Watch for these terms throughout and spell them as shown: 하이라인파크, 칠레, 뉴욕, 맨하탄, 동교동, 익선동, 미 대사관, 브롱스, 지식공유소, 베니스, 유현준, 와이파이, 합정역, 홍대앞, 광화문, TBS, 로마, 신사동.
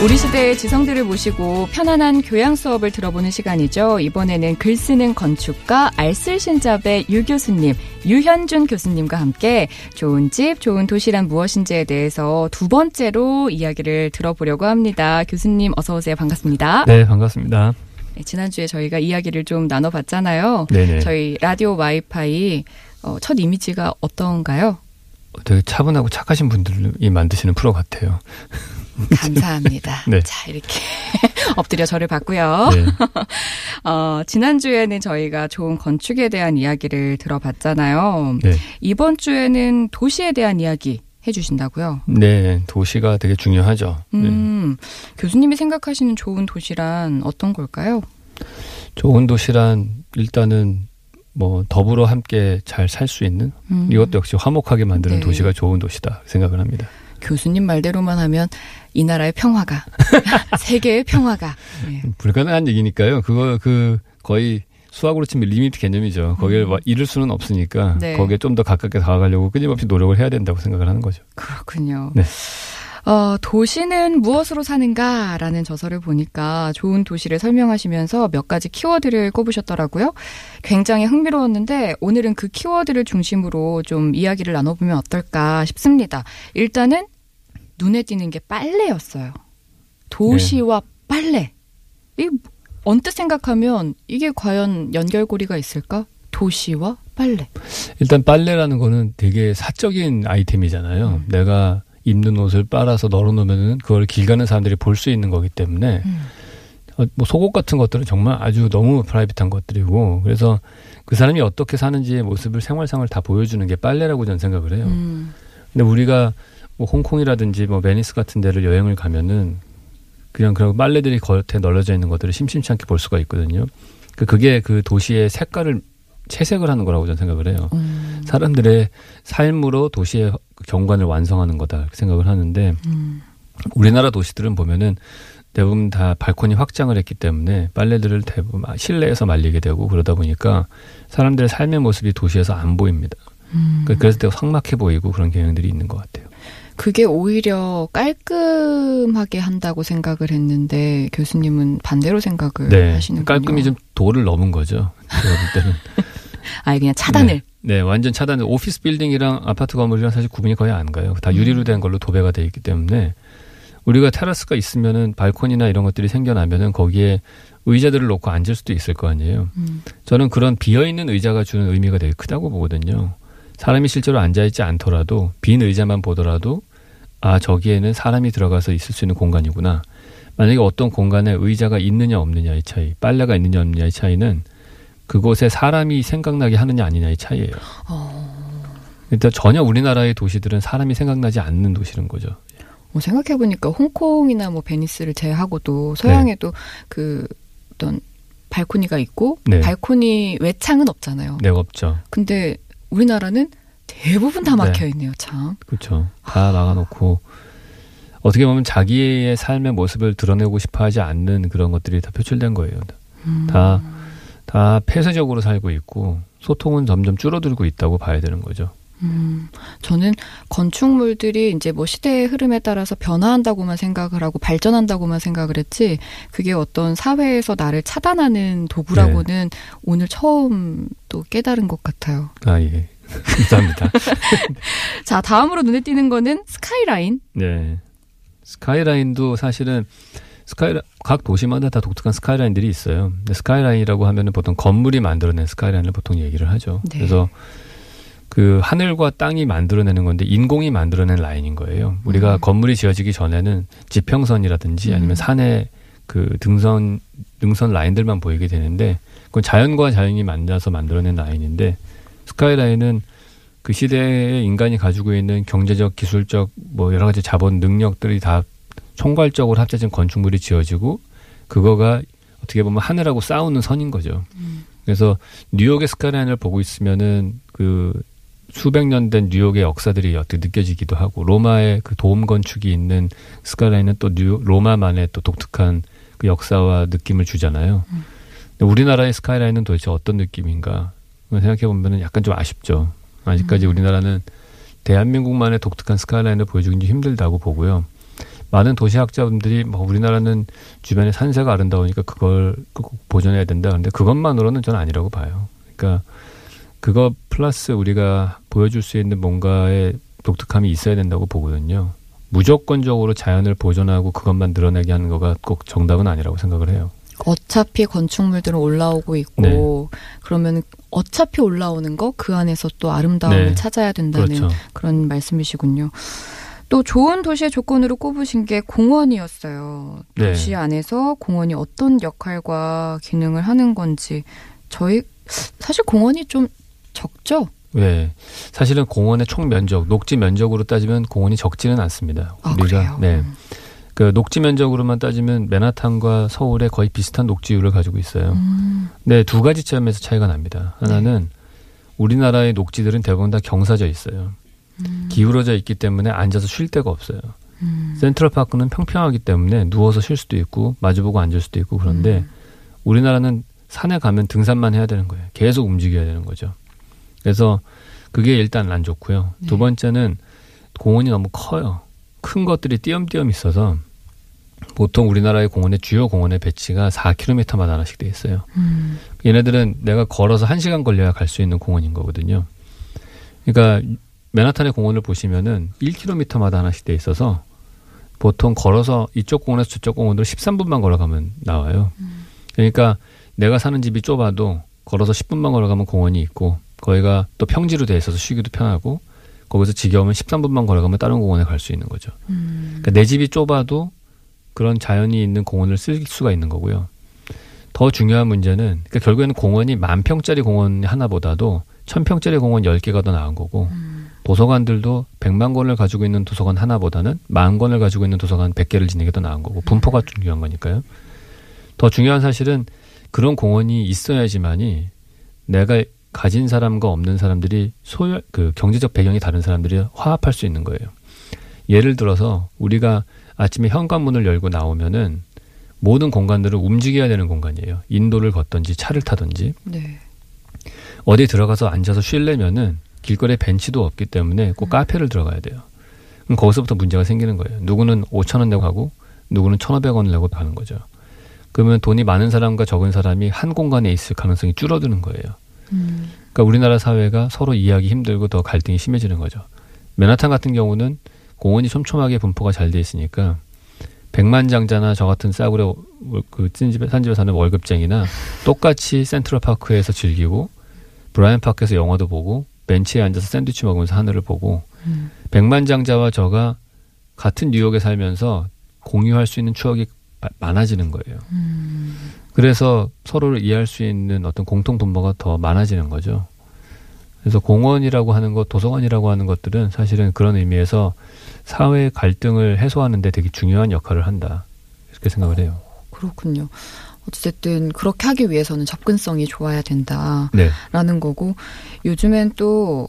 우리 시대의 지성들을 모시고 편안한 교양 수업을 들어보는 시간이죠. 이번에는 글쓰는 건축가 알쓸신잡의 유 교수님, 유현준 교수님과 함께 좋은 집, 좋은 도시란 무엇인지에 대해서 두 번째로 이야기를 들어보려고 합니다. 교수님 어서 오세요. 반갑습니다. 네, 반갑습니다. 지난주에 저희가 이야기를 좀 나눠봤잖아요. 네네. 저희 라디오 와이파이 첫 이미지가 어떤가요? 되게 차분하고 착하신 분들이 만드시는 프로 같아요. 감사합니다. 네. 자, 이렇게 엎드려 절을 받고요. 네. 지난주에는 저희가 좋은 건축에 대한 이야기를 들어봤잖아요. 네. 이번 주에는 도시에 대한 이야기 해주신다고요? 네. 도시가 되게 중요하죠. 네. 교수님이 생각하시는 좋은 도시란 어떤 걸까요? 좋은 도시란 일단은 더불어 함께 잘 살 수 있는 이것도 역시 화목하게 만드는 네. 도시가 좋은 도시다 생각을 합니다. 교수님 말대로만 하면 이 나라의 평화가 세계의 평화가 네. 불가능한 얘기니까요. 그거 거의 수학으로 치면 리미트 개념이죠. 거기를 이룰 수는 없으니까 네. 거기에 좀 더 가깝게 다가가려고 끊임없이 노력을 해야 된다고 생각을 하는 거죠. 그렇군요. 네. 도시는 무엇으로 사는가라는 저서를 보니까 좋은 도시를 설명하시면서 몇 가지 키워드를 꼽으셨더라고요. 굉장히 흥미로웠는데 오늘은 그 키워드를 중심으로 좀 이야기를 나눠보면 어떨까 싶습니다. 일단은 눈에 띄는 게 빨래였어요. 도시와 빨래. 언뜻 생각하면 이게 과연 연결고리가 있을까? 도시와 빨래. 일단 빨래라는 거는 되게 사적인 아이템이잖아요. 내가 입는 옷을 빨아서 널어놓으면 그걸 길 가는 사람들이 볼 수 있는 거기 때문에 속옷 같은 것들은 정말 아주 너무 프라이빗한 것들이고 그래서 그 사람이 어떻게 사는지의 모습을 생활상을 다 보여주는 게 빨래라고 저는 생각을 해요. 근데 우리가 홍콩이라든지 베니스 같은 데를 여행을 가면은 그런 빨래들이 겉에 널려져 있는 것들을 심심치 않게 볼 수가 있거든요. 그게 그 도시의 색깔을 채색을 하는 거라고 저는 생각을 해요. 사람들의 삶으로 도시의 경관을 완성하는 거다 생각을 하는데 우리나라 도시들은 보면은 대부분 다 발코니 확장을 했기 때문에 빨래들을 대부분 실내에서 말리게 되고 그러다 보니까 사람들의 삶의 모습이 도시에서 안 보입니다. 그래서 되게 삭막해 보이고 그런 경향들이 있는 것 같아요. 그게 오히려 깔끔하게 한다고 생각을 했는데 교수님은 반대로 생각을 하시는군요. 깔끔이 좀 도를 넘은 거죠. 그때는. 아예 그냥 차단을. 네, 완전 차단을. 오피스 빌딩이랑 아파트 건물이랑 사실 구분이 거의 안 가요. 다 유리로 된 걸로 도배가 돼 있기 때문에 우리가 테라스가 있으면은 발코니나 이런 것들이 생겨나면은 거기에 의자들을 놓고 앉을 수도 있을 거 아니에요. 저는 그런 비어있는 의자가 주는 의미가 되게 크다고 보거든요. 사람이 실제로 앉아있지 않더라도 빈 의자만 보더라도 아 저기에는 사람이 들어가서 있을 수 있는 공간이구나. 만약에 어떤 공간에 의자가 있느냐 없느냐의 차이, 빨래가 있느냐 없느냐의 차이는 그곳에 사람이 생각나게 하느냐 아니냐의 차이예요. 일단 전혀 우리나라의 도시들은 사람이 생각나지 않는 도시인 거죠. 생각해보니까 홍콩이나 베니스를 제외하고도 서양에도 네. 그 어떤 발코니가 있고 네. 발코니 외창은 없잖아요. 네, 없죠. 근데 우리나라는 대부분 다 막혀 있네요, 참. 그렇죠. 다 막아놓고 어떻게 보면 자기의 삶의 모습을 드러내고 싶어하지 않는 그런 것들이 다 표출된 거예요. 다 폐쇄적으로 살고 있고 소통은 점점 줄어들고 있다고 봐야 되는 거죠. 저는 건축물들이 이제 시대의 흐름에 따라서 변화한다고만 생각을 하고 발전한다고만 생각을 했지 그게 어떤 사회에서 나를 차단하는 도구라고는 네. 오늘 처음 또 깨달은 것 같아요. 아, 예. 감사합니다. 자, 다음으로 눈에 띄는 거는 스카이라인. 네. 스카이라인도 사실은 각 도시마다 다 독특한 스카이라인들이 있어요. 근데 스카이라인이라고 하면은 보통 건물이 만들어낸 스카이라인을 보통 얘기를 하죠. 네. 그래서 그 하늘과 땅이 만들어내는 건데 인공이 만들어낸 라인인 거예요. 우리가 건물이 지어지기 전에는 지평선이라든지 아니면 산의 그 등선 라인들만 보이게 되는데 그건 자연과 자연이 만나서 만들어낸 라인인데 스카이라인은 그 시대의 인간이 가지고 있는 경제적, 기술적, 뭐 여러 가지 자본 능력들이 다 총괄적으로 합쳐진 건축물이 지어지고 그거가 어떻게 보면 하늘하고 싸우는 선인 거죠. 그래서 뉴욕의 스카이라인을 보고 있으면은 그 수백 년 된 뉴욕의 역사들이 어떻게 느껴지기도 하고 로마의 그 도움 건축이 있는 스카이라인은 또 뉴욕, 로마만의 또 독특한 그 역사와 느낌을 주잖아요. 근데 우리나라의 스카이라인은 도대체 어떤 느낌인가 생각해 보면은 약간 좀 아쉽죠. 아직까지 우리나라는 대한민국만의 독특한 스카이라인을 보여주긴 좀 힘들다고 보고요. 많은 도시학자분들이 뭐 우리나라는 주변에 산세가 아름다우니까 그걸 꼭 보존해야 된다. 그런데 그것만으로는 저는 아니라고 봐요. 그러니까 그거 플러스 우리가 보여줄 수 있는 뭔가의 독특함이 있어야 된다고 보거든요. 무조건적으로 자연을 보존하고 그것만 늘어나게 하는 거가 꼭 정답은 아니라고 생각을 해요. 어차피 건축물들은 올라오고 있고 네. 그러면 어차피 올라오는 거 그 안에서 또 아름다움을 네. 찾아야 된다는 그렇죠. 그런 말씀이시군요. 또 좋은 도시의 조건으로 꼽으신 게 공원이었어요. 도시 네. 안에서 공원이 어떤 역할과 기능을 하는 건지 저희 사실 공원이 좀 적죠? 네. 사실은 공원의 총 면적, 녹지 면적으로 따지면 공원이 적지는 않습니다. 아, 우리가, 그래요? 네. 그 녹지 면적으로만 따지면 맨하탄과 서울의 거의 비슷한 녹지율을 가지고 있어요. 네, 두 가지 점에서 차이가 납니다. 하나는 네. 우리나라의 녹지들은 대부분 다 경사져 있어요. 기울어져 있기 때문에 앉아서 쉴 데가 없어요. 센트럴파크는 평평하기 때문에 누워서 쉴 수도 있고 마주보고 앉을 수도 있고 그런데 우리나라는 산에 가면 등산만 해야 되는 거예요. 계속 움직여야 되는 거죠. 그래서 그게 일단 안 좋고요. 네. 두 번째는 공원이 너무 커요. 큰 것들이 띄엄띄엄 있어서 보통 우리나라의 공원의 주요 공원의 배치가 4km마다 하나씩 돼 있어요. 얘네들은 내가 걸어서 1시간 걸려야 갈 수 있는 공원인 거거든요. 그러니까 맨하탄의 공원을 보시면은 1km마다 하나씩 돼 있어서 보통 걸어서 이쪽 공원에서 저쪽 공원으로 13분만 걸어가면 나와요. 그러니까 내가 사는 집이 좁아도 걸어서 10분만 걸어가면 공원이 있고 거기가 또 평지로 돼 있어서 쉬기도 편하고 거기서 지겨우면 13분만 걸어가면 다른 공원에 갈 수 있는 거죠. 그러니까 내 집이 좁아도 그런 자연이 있는 공원을 쓸 수가 있는 거고요. 더 중요한 문제는 그러니까 결국에는 공원이 10,000평짜리 공원 하나보다도 1,000평짜리 공원 10개가 더 나은 거고 도서관들도 100만 권을 가지고 있는 도서관 하나보다는 10,000권을 가지고 있는 도서관 100개를 지는 게 더 나은 거고 분포가 중요한 거니까요. 더 중요한 사실은 그런 공원이 있어야지만이 내가 가진 사람과 없는 사람들이 그 경제적 배경이 다른 사람들이 화합할 수 있는 거예요. 예를 들어서 우리가 아침에 현관문을 열고 나오면은 모든 공간들은 움직여야 되는 공간이에요. 인도를 걷든지 차를 타든지. 네. 어디 들어가서 앉아서 쉬려면은 길거리에 벤치도 없기 때문에 꼭 카페를 들어가야 돼요. 그럼 거기서부터 문제가 생기는 거예요. 누구는 5,000원 내고 가고 누구는 1,500원을 내고 가는 거죠. 그러면 돈이 많은 사람과 적은 사람이 한 공간에 있을 가능성이 줄어드는 거예요. 그러니까 우리나라 사회가 서로 이해하기 힘들고 더 갈등이 심해지는 거죠. 맨하탄 같은 경우는 공원이 촘촘하게 분포가 잘 돼 있으니까 백만장자나 저 같은 싸구려 그 산집에 사는 월급쟁이나 똑같이 센트럴파크에서 즐기고 브라이언파크에서 영화도 보고 벤치에 앉아서 샌드위치 먹으면서 하늘을 보고 백만장자와 저가 같은 뉴욕에 살면서 공유할 수 있는 추억이 많아지는 거예요. 그래서 서로를 이해할 수 있는 어떤 공통 분모가 더 많아지는 거죠. 그래서 공원이라고 하는 것, 도서관이라고 하는 것들은 사실은 그런 의미에서 사회 갈등을 해소하는 데 되게 중요한 역할을 한다. 이렇게 생각을 해요. 그렇군요. 어쨌든 그렇게 하기 위해서는 접근성이 좋아야 된다라는 네. 거고 요즘엔 또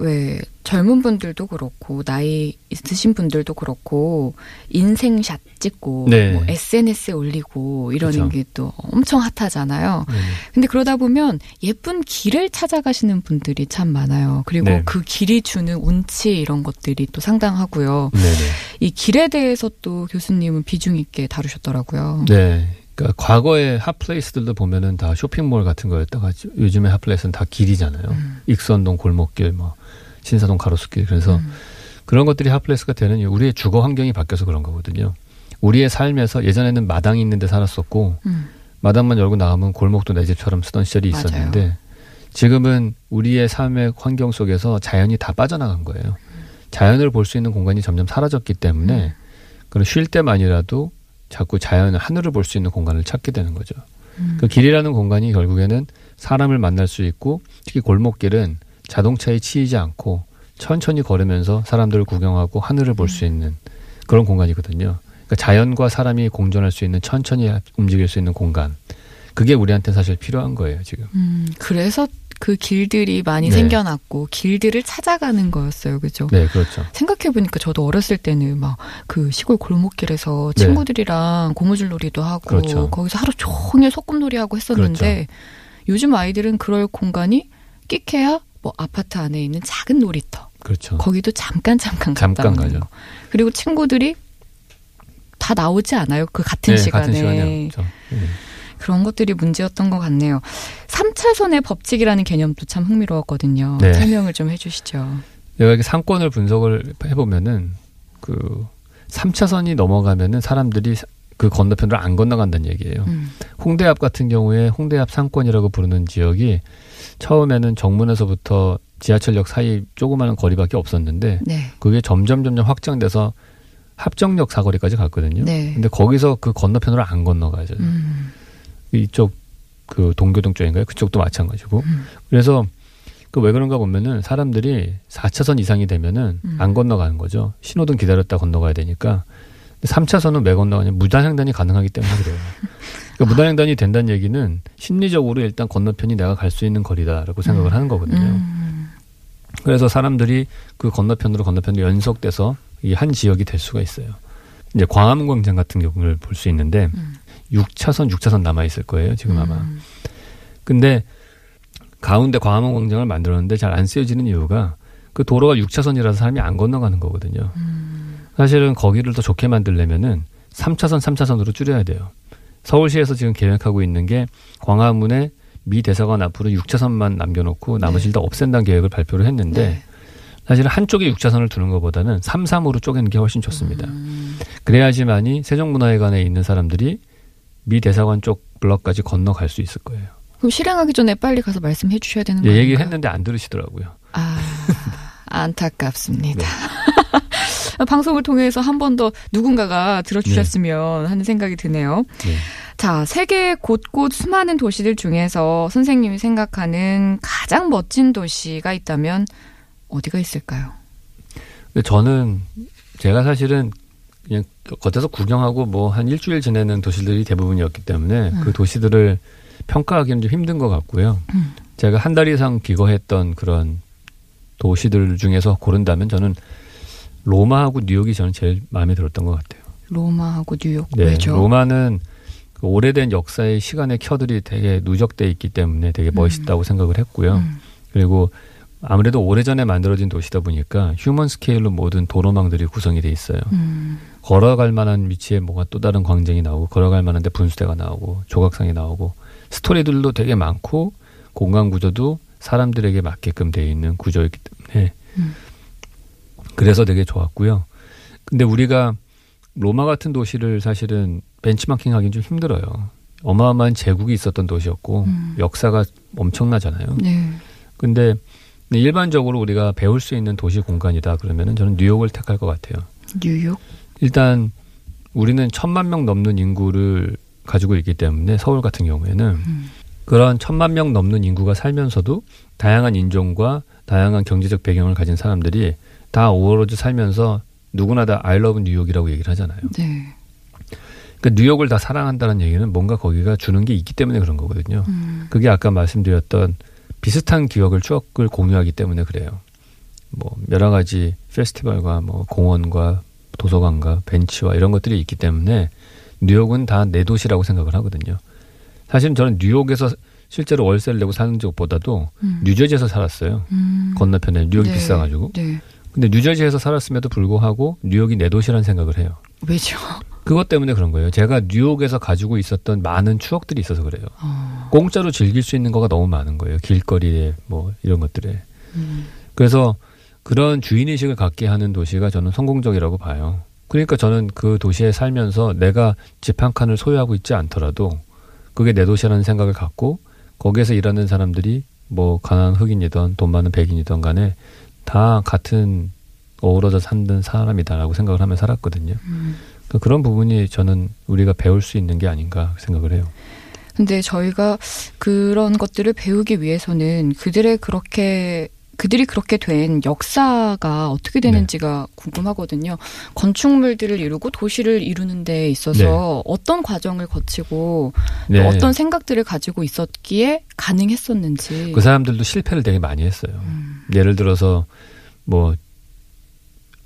왜 젊은 분들도 그렇고 나이 있으신 분들도 그렇고 인생샷 찍고 네. 뭐 SNS에 올리고 이러는 게 또 엄청 핫하잖아요. 네. 근데 그러다 보면 예쁜 길을 찾아가시는 분들이 참 많아요. 그리고 네. 그 길이 주는 운치 이런 것들이 또 상당하고요. 네. 이 길에 대해서 또 교수님은 비중 있게 다루셨더라고요. 네. 그러니까 과거에 핫플레이스들도 보면은 다 쇼핑몰 같은 거였다가 요즘에 핫플레이스는 다 길이잖아요. 익선동 골목길, 뭐 신사동 가로수길. 그래서 그런 것들이 핫플레이스가 되는 우리의 주거 환경이 바뀌어서 그런 거거든요. 우리의 삶에서 예전에는 마당이 있는 데 살았었고 마당만 열고 나가면 골목도 내 집처럼 쓰던 시절이 있었는데 맞아요. 지금은 우리의 삶의 환경 속에서 자연이 다 빠져나간 거예요. 자연을 볼 수 있는 공간이 점점 사라졌기 때문에 그런 쉴 때만이라도 자꾸 자연을 하늘을 볼 수 있는 공간을 찾게 되는 거죠. 그 길이라는 공간이 결국에는 사람을 만날 수 있고 특히 골목길은 자동차에 치이지 않고 천천히 걸으면서 사람들을 구경하고 하늘을 볼 수 있는 그런 공간이거든요. 그러니까 자연과 사람이 공존할 수 있는, 천천히 움직일 수 있는 공간. 그게 우리한테 사실 필요한 거예요, 지금. 그래서 그 길들이 많이 생겨났고 길들을 찾아가는 거였어요. 그죠? 네, 그렇죠. 생각해보니까 저도 어렸을 때는 막 그 시골 골목길에서 친구들이랑 고무줄놀이도 하고 그렇죠. 거기서 하루 종일 소꿉놀이하고 했었는데 그렇죠. 요즘 아이들은 그럴 공간이 끽해야 뭐 아파트 안에 있는 작은 놀이터. 그렇죠. 거기도 잠깐 갔다 오는 거. 그리고 친구들이 다 나오지 않아요. 그 같은 시간에. 같은 시간에. 그렇죠. 그런 것들이 문제였던 것 같네요. 3차선의 법칙이라는 개념도 참 흥미로웠거든요. 네. 설명을 좀 해주시죠. 여기 상권을 분석을 해보면은 그 3차선이 넘어가면은 사람들이 그 건너편으로 안 건너간다는 얘기예요. 홍대앞 같은 경우에 홍대앞 상권이라고 부르는 지역이 처음에는 정문에서부터 지하철역 사이 조그마한 거리밖에 없었는데 그게 점점 확장돼서 합정역 사거리까지 갔거든요. 근데 거기서 그 건너편으로 안 건너가죠. 이쪽 그 동교동 쪽인가요? 그쪽도 마찬가지고. 그래서 그 왜 그런가 보면은 사람들이 4차선 이상이 되면은 안 건너가는 거죠. 신호등 기다렸다 건너가야 되니까. 3차선은 왜 건너가냐? 무단횡단이 가능하기 때문에 그래요. 그러니까 무단횡단이 된다는 얘기는 심리적으로 일단 건너편이 내가 갈 수 있는 거리다라고 생각을 하는 거거든요. 그래서 사람들이 그 건너편으로 연속돼서 이 한 지역이 될 수가 있어요. 이제 광화문 광장 같은 경우를 볼 수 있는데 6차선 남아있을 거예요, 지금 아마. 근데 가운데 광화문 광장을 만들었는데 잘 안 쓰여지는 이유가 그 도로가 6차선이라서 사람이 안 건너가는 거거든요. 사실은 거기를 더 좋게 만들려면은 3차선으로 줄여야 돼요. 서울시에서 지금 계획하고 있는 게 광화문에 미 대사관 앞으로 6차선만 남겨놓고 나머지를 다 없앤다는 계획을 발표를 했는데 사실 한쪽에 6차선을 두는 것보다는 3-3으로 쪼개는 게 훨씬 좋습니다. 그래야지만이 세종문화회관에 있는 사람들이 미 대사관 쪽 블럭까지 건너갈 수 있을 거예요. 그럼 실행하기 전에 빨리 가서 말씀해 주셔야 되는 거예요? 얘기를 했는데 안 들으시더라고요. 아, 안타깝습니다. 방송을 통해서 한 번 더 누군가가 들어주셨으면 하는 생각이 드네요. 자, 세계 곳곳 수많은 도시들 중에서 선생님이 생각하는 가장 멋진 도시가 있다면 어디가 있을까요? 저는 제가 사실은 그냥 겉에서 구경하고 뭐 한 일주일 지내는 도시들이 대부분이었기 때문에 그 도시들을 평가하기는 좀 힘든 것 같고요. 제가 한 달 이상 기거했던 그런 도시들 중에서 고른다면 저는 로마하고 뉴욕이 저는 제일 마음에 들었던 것 같아요. 로마하고 뉴욕 왜죠? 로마는 그 오래된 역사의 시간의 켜들이 되게 누적돼 있기 때문에 되게 멋있다고 생각을 했고요. 그리고 아무래도 오래전에 만들어진 도시다 보니까 휴먼 스케일로 모든 도로망들이 구성이 돼 있어요. 걸어갈 만한 위치에 뭐가 또 다른 광장이 나오고 걸어갈 만한 데 분수대가 나오고 조각상이 나오고 스토리들도 되게 많고 공간 구조도 사람들에게 맞게끔 돼 있는 구조이기 때문에 그래서 되게 좋았고요. 근데 우리가 로마 같은 도시를 사실은 벤치마킹하기는 좀 힘들어요. 어마어마한 제국이 있었던 도시였고 역사가 엄청나잖아요. 근데 일반적으로 우리가 배울 수 있는 도시 공간이다 그러면은 저는 뉴욕을 택할 것 같아요. 뉴욕? 일단 우리는 1,000만 명 넘는 인구를 가지고 있기 때문에 서울 같은 경우에는 그런 1,000만 명 넘는 인구가 살면서도 다양한 인종과 다양한 경제적 배경을 가진 사람들이 다 오로지 살면서 누구나 다 I love 뉴욕이라고 얘기를 하잖아요. 그러니까 뉴욕을 다 사랑한다는 얘기는 뭔가 거기가 주는 게 있기 때문에 그런 거거든요. 그게 아까 말씀드렸던 비슷한 기억을 추억을 공유하기 때문에 그래요. 뭐 여러 가지 페스티벌과 뭐 공원과 도서관과 벤치와 이런 것들이 있기 때문에 뉴욕은 다 내 도시라고 생각을 하거든요. 사실 저는 뉴욕에서 실제로 월세를 내고 사는 것보다도 뉴저지에서 살았어요. 건너편에 뉴욕이 비싸가지고. 근데 뉴저지에서 살았음에도 불구하고 뉴욕이 내 도시라는 생각을 해요. 왜죠? 그것 때문에 그런 거예요. 제가 뉴욕에서 가지고 있었던 많은 추억들이 있어서 그래요. 공짜로 즐길 수 있는 거가 너무 많은 거예요. 길거리에 뭐 이런 것들에. 그래서 그런 주인의식을 갖게 하는 도시가 저는 성공적이라고 봐요. 그러니까 저는 그 도시에 살면서 내가 집 한 칸을 소유하고 있지 않더라도 그게 내 도시라는 생각을 갖고 거기에서 일하는 사람들이 뭐 가난한 흑인이든 돈 많은 백인이든 간에 다 같은 어우러져 사는 사람이다라고 생각을 하며 살았거든요. 그런 부분이 저는 우리가 배울 수 있는 게 아닌가 생각을 해요. 근데 저희가 그런 것들을 배우기 위해서는 그들의 그렇게 그들이 그렇게 된 역사가 어떻게 되는지가 네. 궁금하거든요. 건축물들을 이루고 도시를 이루는 데 있어서 네. 어떤 과정을 거치고 네. 어떤 생각들을 가지고 있었기에 가능했었는지. 그 사람들도 실패를 되게 많이 했어요. 예를 들어서 뭐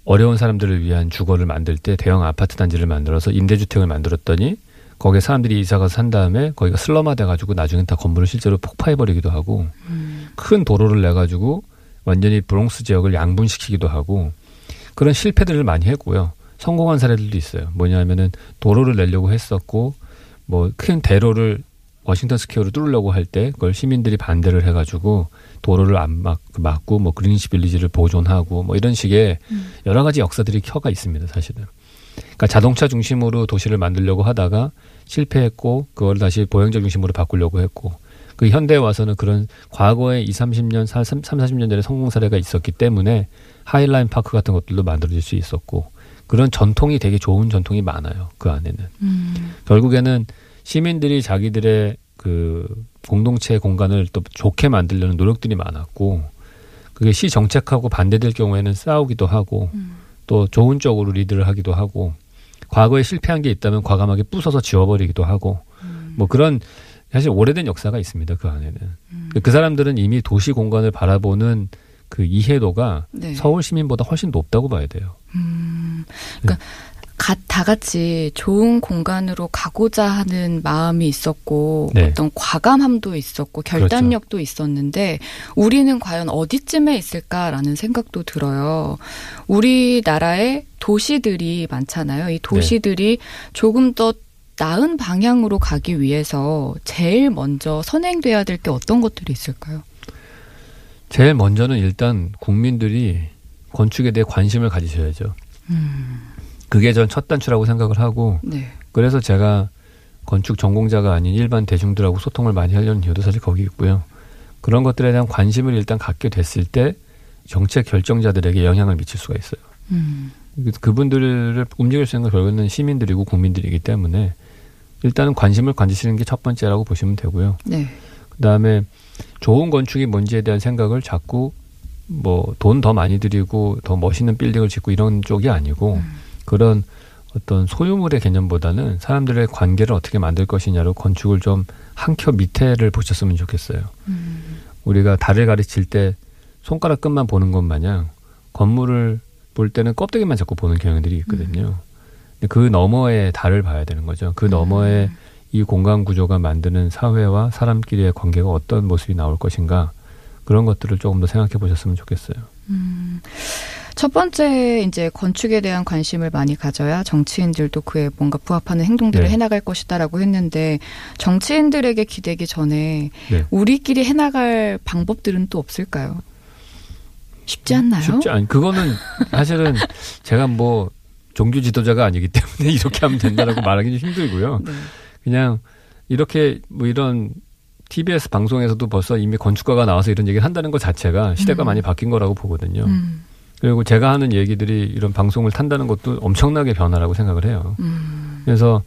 어려운 사람들을 위한 주거를 만들 때 대형 아파트 단지를 만들어서 임대주택을 만들었더니 거기에 사람들이 이사가서 산 다음에 거기가 슬럼화 돼가지고 나중에 다 건물을 실제로 폭파해버리기도 하고 큰 도로를 내가지고 완전히 브롱스 지역을 양분시키기도 하고 그런 실패들을 많이 했고요. 성공한 사례들도 있어요. 뭐냐면은 도로를 내려고 했었고 뭐 큰 대로를 워싱턴 스퀘어로 뚫으려고 할 때 그걸 시민들이 반대를 해가지고 도로를 안 막고 뭐 그린시 빌리지를 보존하고 뭐 이런 식의 여러 가지 역사들이 켜가 있습니다. 사실은. 그러니까 자동차 중심으로 도시를 만들려고 하다가 실패했고 그걸 다시 보행자 중심으로 바꾸려고 했고 그 현대에 와서는 그런 과거에 20, 30년, 40년 전에 성공 사례가 있었기 때문에 하이라인파크 같은 것들도 만들어질 수 있었고 그런 전통이 되게 좋은 전통이 많아요. 그 안에는. 결국에는 시민들이 자기들의 그 공동체 공간을 또 좋게 만들려는 노력들이 많았고 그게 시 정책하고 반대될 경우에는 싸우기도 하고 또 좋은 쪽으로 리드를 하기도 하고 과거에 실패한 게 있다면 과감하게 부숴서 지워버리기도 하고 뭐 그런 사실 오래된 역사가 있습니다. 그 안에는. 그 사람들은 이미 도시 공간을 바라보는 그 이해도가 네. 서울 시민보다 훨씬 높다고 봐야 돼요. 그러니까 다 같이 좋은 공간으로 가고자 하는 마음이 있었고 네. 어떤 과감함도 있었고 결단력도 그렇죠. 있었는데 우리는 과연 어디쯤에 있을까라는 생각도 들어요. 우리나라에 도시들이 많잖아요. 이 도시들이 네. 조금 더 나은 방향으로 가기 위해서 제일 먼저 선행돼야 될 게 어떤 것들이 있을까요? 제일 먼저는 일단 국민들이 건축에 대해 관심을 가지셔야죠. 그게 전 첫 단추라고 생각을 하고 네. 그래서 제가 건축 전공자가 아닌 일반 대중들하고 소통을 많이 하려는 이유도 사실 거기 있고요. 그런 것들에 대한 관심을 일단 갖게 됐을 때 정책 결정자들에게 영향을 미칠 수가 있어요. 그분들을 움직일 수 있는 건 결국에는 시민들이고 국민들이기 때문에 일단은 관심을 가지시는 게 첫 번째라고 보시면 되고요. 네. 그다음에 좋은 건축이 뭔지에 대한 생각을 자꾸 뭐 돈 더 많이 들이고 더 멋있는 빌딩을 짓고 이런 쪽이 아니고 그런 어떤 소유물의 개념보다는 사람들의 관계를 어떻게 만들 것이냐로 건축을 좀 한 켜 밑에를 보셨으면 좋겠어요. 우리가 달을 가르칠 때 손가락 끝만 보는 것 마냥 건물을 볼 때는 껍데기만 자꾸 보는 경향들이 있거든요. 근데 그 너머에 달을 봐야 되는 거죠. 그 너머에 이 공간 구조가 만드는 사회와 사람끼리의 관계가 어떤 모습이 나올 것인가 그런 것들을 조금 더 생각해 보셨으면 좋겠어요. 첫 번째 이제 건축에 대한 관심을 많이 가져야 정치인들도 그에 뭔가 부합하는 행동들을 네. 해나갈 것이다라고 했는데 정치인들에게 기대기 전에 네. 우리끼리 해나갈 방법들은 또 없을까요? 쉽지 않나요? 쉽지 않. 그거는 사실은 제가 뭐 종교 지도자가 아니기 때문에 이렇게 하면 된다라고 말하기는 힘들고요. 네. 그냥 이렇게 뭐 이런 TBS 방송에서도 벌써 이미 건축가가 나와서 이런 얘기를 한다는 것 자체가 시대가 많이 바뀐 거라고 보거든요. 그리고 제가 하는 얘기들이 이런 방송을 탄다는 것도 엄청나게 변화라고 생각을 해요. 그래서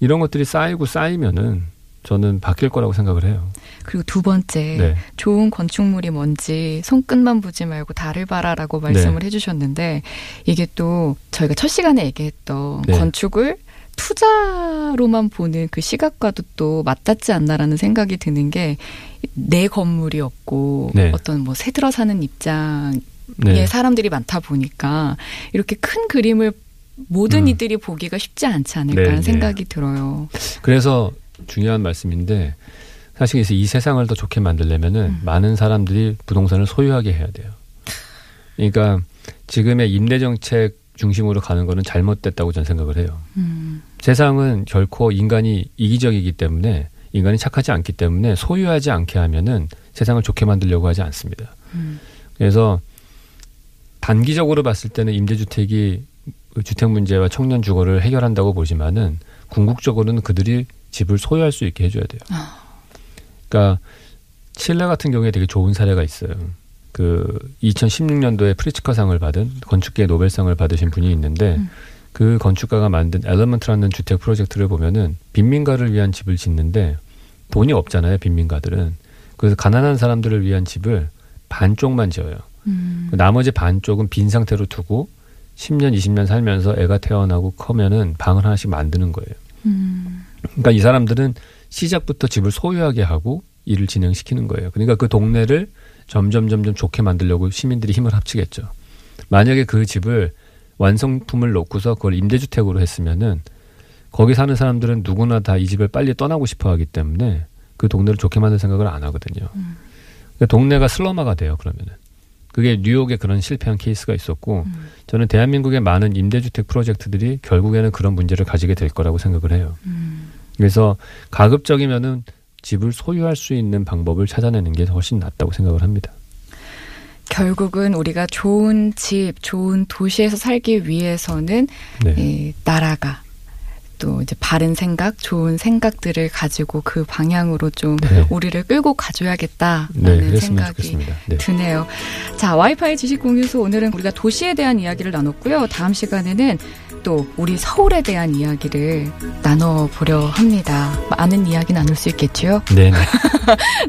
이런 것들이 쌓이고 쌓이면은 저는 바뀔 거라고 생각을 해요. 그리고 두 번째, 네. 좋은 건축물이 뭔지 손끝만 보지 말고 달을 봐라라고 말씀을 네. 해주셨는데 이게 또 저희가 첫 시간에 얘기했던 네. 건축을 투자로만 보는 그 시각과도 또 맞닿지 않나라는 생각이 드는 게 내 건물이 없고 네. 어떤 뭐 새들어 사는 입장에 네. 사람들이 많다 보니까 이렇게 큰 그림을 모든 이들이 보기가 쉽지 않지 않을까 하는 네. 생각이 들어요. 그래서 중요한 말씀인데 사실 이 세상을 더 좋게 만들려면은 많은 사람들이 부동산을 소유하게 해야 돼요. 그러니까 지금의 임대 정책 중심으로 가는 거는 잘못됐다고 저는 생각을 해요. 세상은 결코 인간이 이기적이기 때문에 인간이 착하지 않기 때문에 소유하지 않게 하면은 세상을 좋게 만들려고 하지 않습니다. 그래서 단기적으로 봤을 때는 임대주택이 주택 문제와 청년 주거를 해결한다고 보지만은 궁극적으로는 그들이 집을 소유할 수 있게 해줘야 돼요. 그러니까 칠레 같은 경우에 되게 좋은 사례가 있어요. 그 2016년도에 프리츠카상을 받은 건축계 노벨상을 받으신 분이 있는데 그 건축가가 만든 엘리먼트라는 주택 프로젝트를 보면은 빈민가를 위한 집을 짓는데 돈이 없잖아요. 빈민가들은. 그래서 가난한 사람들을 위한 집을 반쪽만 지어요. 나머지 반쪽은 빈 상태로 두고 10년, 20년 살면서 애가 태어나고 커면은 방을 하나씩 만드는 거예요. 그러니까 이 사람들은 시작부터 집을 소유하게 하고 일을 진행시키는 거예요. 그러니까 그 동네를 점점 좋게 만들려고 시민들이 힘을 합치겠죠. 만약에 그 집을 완성품을 놓고서 그걸 임대주택으로 했으면은 거기 사는 사람들은 누구나 다 이 집을 빨리 떠나고 싶어 하기 때문에 그 동네를 좋게 만들 생각을 안 하거든요. 그러니까 동네가 슬럼화가 돼요, 그러면은. 그게 뉴욕의 그런 실패한 케이스가 있었고 저는 대한민국의 많은 임대주택 프로젝트들이 결국에는 그런 문제를 가지게 될 거라고 생각을 해요. 그래서 가급적이면은 집을 소유할 수 있는 방법을 찾아내는 게 훨씬 낫다고 생각을 합니다. 결국은 우리가 좋은 집, 좋은 도시에서 살기 위해서는 네. 이 나라가 또 이제 바른 생각, 좋은 생각들을 가지고 그 방향으로 좀 네. 우리를 끌고 가줘야겠다라는 네, 생각이 네. 드네요. 자, 와이파이 지식공유소 오늘은 우리가 도시에 대한 이야기를 나눴고요. 다음 시간에는 또 우리 서울에 대한 이야기를 나눠보려 합니다. 많은 이야기 나눌 수 있겠죠? 네.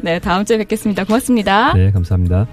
네, 다음 주에 뵙겠습니다. 고맙습니다. 네, 감사합니다.